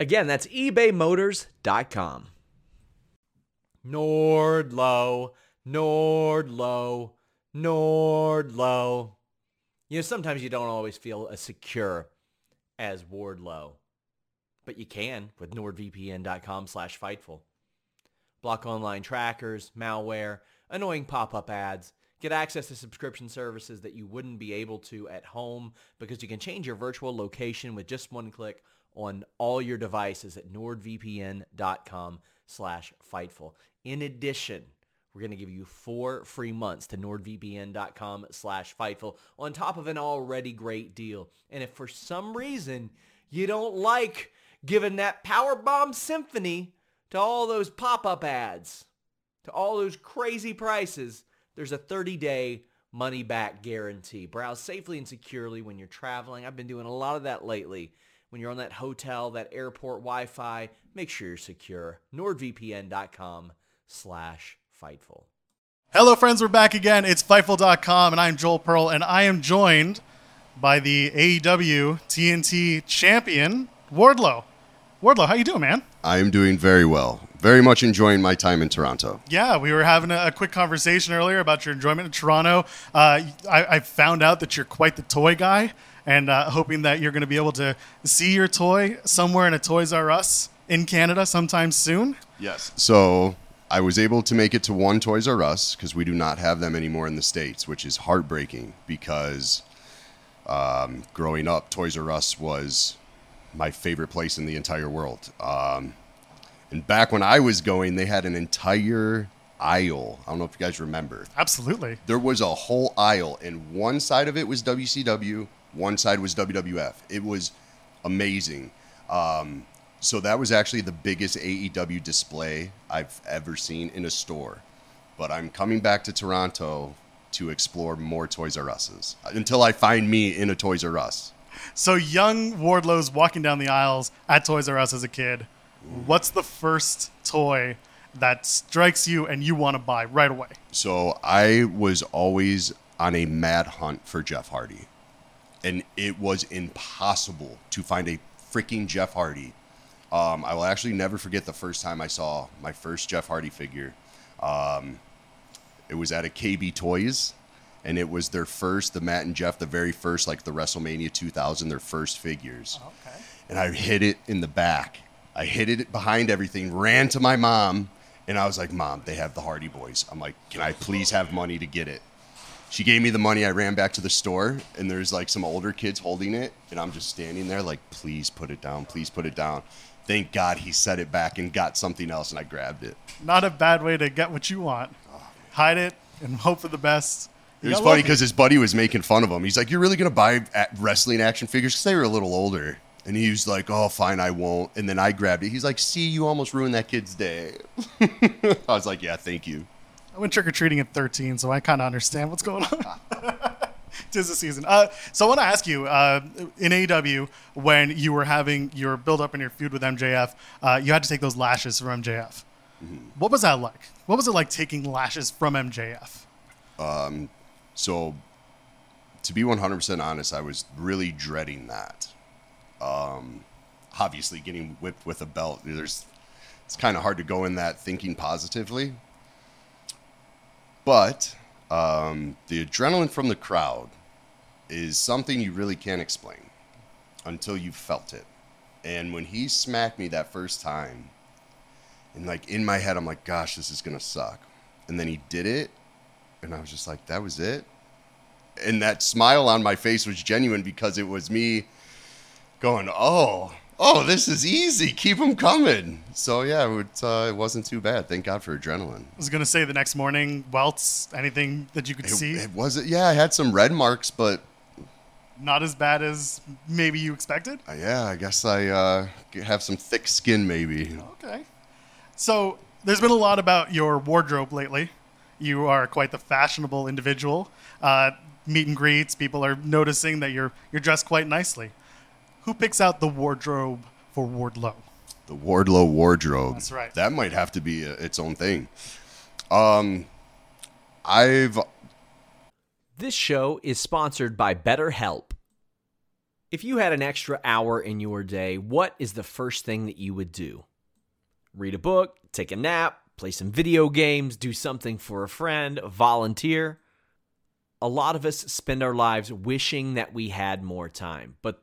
Again, that's ebaymotors.com. Nordlow. You know, sometimes you don't always feel as secure as Wardlow, but you can with NordVPN.com/Fightful. Block online trackers, malware, annoying pop-up ads. Get access to subscription services that you wouldn't be able to at home because you can change your virtual location with just one click on all your devices at NordVPN.com/Fightful. In addition, we're going to give you 4 free months to NordVPN.com/Fightful on top of an already great deal. And if for some reason you don't like giving that powerbomb symphony to all those pop-up ads, to all those crazy prices, there's a 30-day money-back guarantee. Browse safely and securely when you're traveling. I've been doing a lot of that lately. When you're on that hotel, that airport Wi-Fi, make sure you're secure. NordVPN.com/Fightful. Hello friends, we're back again. It's Fightful.com and I'm Joel Pearl and I am joined by the AEW TNT champion, Wardlow. Wardlow, how you doing, man? I am doing very well. Very much enjoying my time in Toronto. Yeah, we were having a quick conversation earlier about your enjoyment in Toronto. I found out that you're quite the toy guy and hoping that you're going to be able to see your toy somewhere in a Toys R Us in Canada sometime soon. Yes. So I was able to make it to one Toys R Us because we do not have them anymore in the States, which is heartbreaking because growing up, Toys R Us was my favorite place in the entire world. And back when I was going, they had an entire aisle. I don't know if you guys remember. Absolutely. There was a whole aisle, and one side of it was WCW, one side was WWF. It was amazing. So that was actually the biggest AEW display I've ever seen in a store. But I'm coming back to Toronto to explore more Toys R Us's until I find me in a Toys R Us. So young Wardlow's walking down the aisles at Toys R Us as a kid. What's the first toy that strikes you and you want to buy right away? So I was always on a mad hunt for Jeff Hardy. And it was impossible to find a freaking Jeff Hardy. I will actually never forget the first time I saw my first Jeff Hardy figure. It was at a KB Toys. And it was their first, the Matt and Jeff, the very first, like the WrestleMania 2000, their first figures. Okay. And I hid it in the back. I hid it behind everything, ran to my mom, and I was like, Mom, they have the Hardy Boys. I'm like, can I please have money to get it? She gave me the money. I ran back to the store, and there's like some older kids holding it, and I'm just standing there like, please put it down, please put it down. Thank God he set it back and got something else, and I grabbed it. Not a bad way to get what you want. Oh. Hide it and hope for the best. It was funny because his buddy was making fun of him. He's like, you're really going to buy wrestling action figures? Because they were a little older. And he was like, oh, fine, I won't. And then I grabbed it. He's like, see, you almost ruined that kid's day. I was like, yeah, thank you. I went trick-or-treating at 13, so I kind of understand what's going on. 'Tis the season. So I want to ask you, in AEW, when you were having your build-up and your feud with MJF, you had to take those lashes from MJF. Mm-hmm. What was that like? What was it like taking lashes from MJF? So to be 100% honest, I was really dreading that. Obviously getting whipped with a belt, it's kind of hard to go in that thinking positively, but the adrenaline from the crowd is something you really can't explain until you've felt it. And when he smacked me that first time, And like in my head, I'm like, gosh, this is going to suck. And then he did it. And I was just like, that was it. And that smile on my face was genuine because it was me going, oh, this is easy. Keep them coming. So, yeah, it wasn't too bad. Thank God for adrenaline. I was going to say the next morning, welts, anything that you could see? It wasn't. Yeah, I had some red marks, but. Not as bad as maybe you expected? Yeah, I guess I have some thick skin maybe. Okay. So there's been a lot about your wardrobe lately. You are quite the fashionable individual. Meet and greets, people are noticing that you're dressed quite nicely. Who picks out the wardrobe for Wardlow? The Wardlow wardrobe. That's right. That might have to be its own thing. This show is sponsored by BetterHelp. If you had an extra hour in your day, what is the first thing that you would do? Read a book, take a nap, play some video games, do something for a friend, volunteer. A lot of us spend our lives wishing that we had more time, but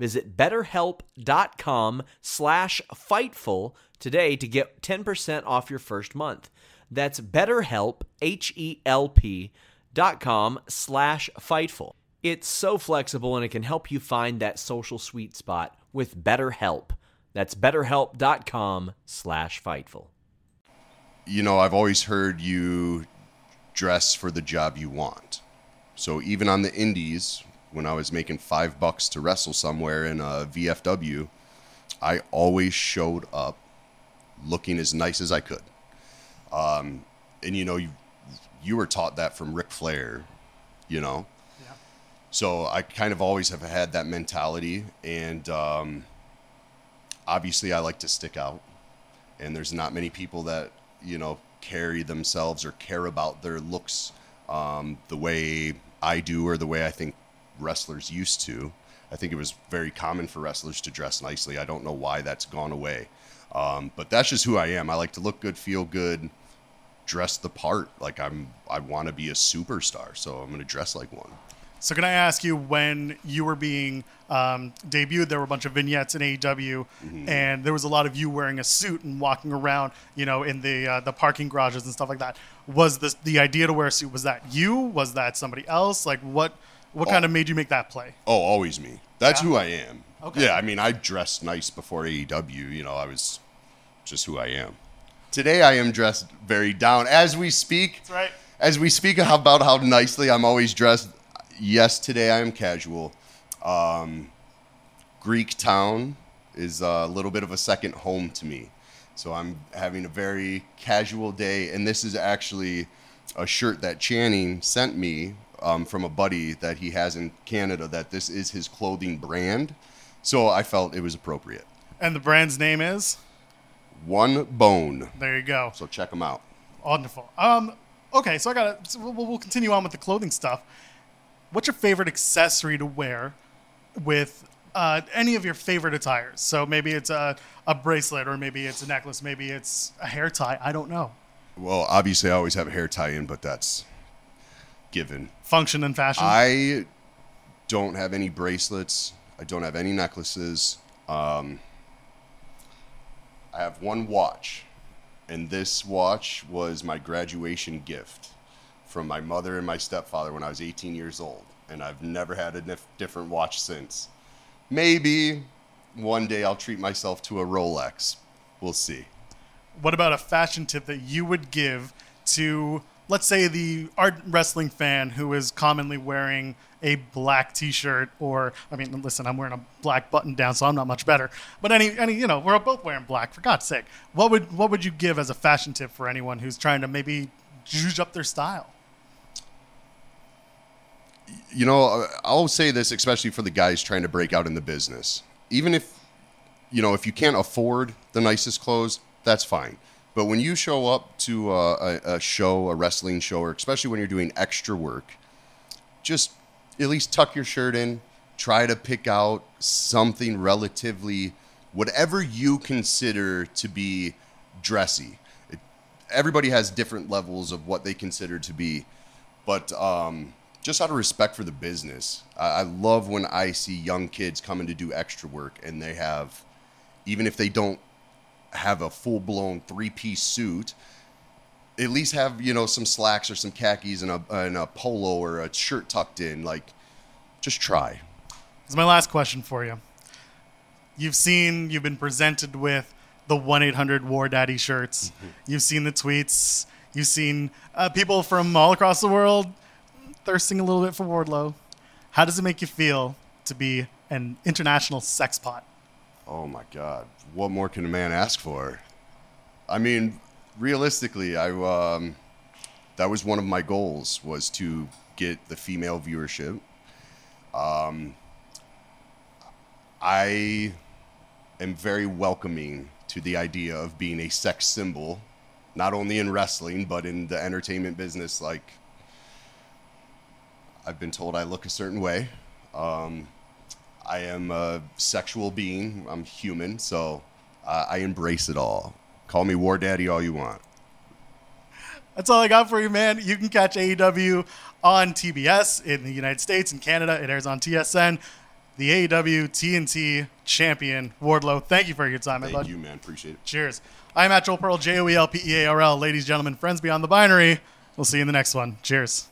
Visit BetterHelp.com/Fightful today to get 10% off your first month. That's BetterHelp, HELP.com/Fightful. It's so flexible and it can help you find that social sweet spot with BetterHelp. That's BetterHelp.com/Fightful. You know, I've always heard you dress for the job you want. So even on the indies, when I was making $5 to wrestle somewhere in a VFW, I always showed up looking as nice as I could. And, you know, you were taught that from Ric Flair, you know? Yeah. So I kind of always have had that mentality. And obviously I like to stick out. And there's not many people that, you know, carry themselves or care about their looks the way I do or the way I think wrestlers used to. I think it was very common for wrestlers to dress nicely. I don't know why that's gone away. But that's just who I am. I like to look good, feel good, dress the part. Like I want to be a superstar, so I'm going to dress like one. So can I ask you, when you were being debuted, there were a bunch of vignettes in AEW, mm-hmm. and there was a lot of you wearing a suit and walking around, you know, in the parking garages and stuff like that. Was this the idea to wear a suit? Was that you? Was that somebody else? Like what kind of made you make that play? Oh, always me. That's who I am. Okay. Yeah, I mean, I dressed nice before AEW. You know, I was just who I am. Today, I am dressed very down. As we speak, that's right. As we speak about how nicely I'm always dressed, yes, today I am casual. Greek Town is a little bit of a second home to me. So I'm having a very casual day, and this is actually a shirt that Channing sent me from a buddy that he has in Canada, that this is his clothing brand. So I felt it was appropriate. And the brand's name is? One Bone. There you go. So check them out. Wonderful. Okay, so we'll continue on with the clothing stuff. What's your favorite accessory to wear with any of your favorite attires? So maybe it's a bracelet, or maybe it's a necklace, maybe it's a hair tie. I don't know. Well, obviously I always have a hair tie in, but that's given. Function and fashion. I don't have any bracelets. I don't have any necklaces. I have one watch, and this watch was my graduation gift from my mother and my stepfather when I was 18 years old, and I've never had a different watch since. Maybe one day I'll treat myself to a Rolex. We'll see. What about a fashion tip that you would give to let's say the art wrestling fan who is commonly wearing a black t-shirt, or, I mean, listen, I'm wearing a black button down, so I'm not much better. But any, you know, we're both wearing black, for God's sake. What would you give as a fashion tip for anyone who's trying to maybe juice up their style? You know, I'll say this, especially for the guys trying to break out in the business. Even if, you know, if you can't afford the nicest clothes, that's fine. But when you show up to a show, a wrestling show, or especially when you're doing extra work, just at least tuck your shirt in, try to pick out something relatively, whatever you consider to be dressy. Everybody has different levels of what they consider to be, but just out of respect for the business. I love when I see young kids coming to do extra work and they have, even if they don't have a full-blown three-piece suit, at least have, you know, some slacks or some khakis and a polo or a shirt tucked in. Like, just try. This is my last question for you. You've been presented with the 1-800 War Daddy shirts. Mm-hmm. You've seen the tweets. You've seen people from all across the world thirsting a little bit for Wardlow. How does it make you feel to be an international sex pot? Oh, my God. What more can a man ask for? I mean, realistically, I that was one of my goals, was to get the female viewership. I am very welcoming to the idea of being a sex symbol, not only in wrestling, but in the entertainment business. Like, I've been told I look a certain way. I am a sexual being. I'm human, so I embrace it all. Call me War Daddy all you want. That's all I got for you, man. You can catch AEW on TBS in the United States and Canada. It airs on TSN. The AEW TNT champion, Wardlow. Thank you for your time, my bud. Thank you, man. Appreciate it. Cheers. I'm at Joel Pearl, Joelpearl. Ladies, gentlemen, friends beyond the binary. We'll see you in the next one. Cheers.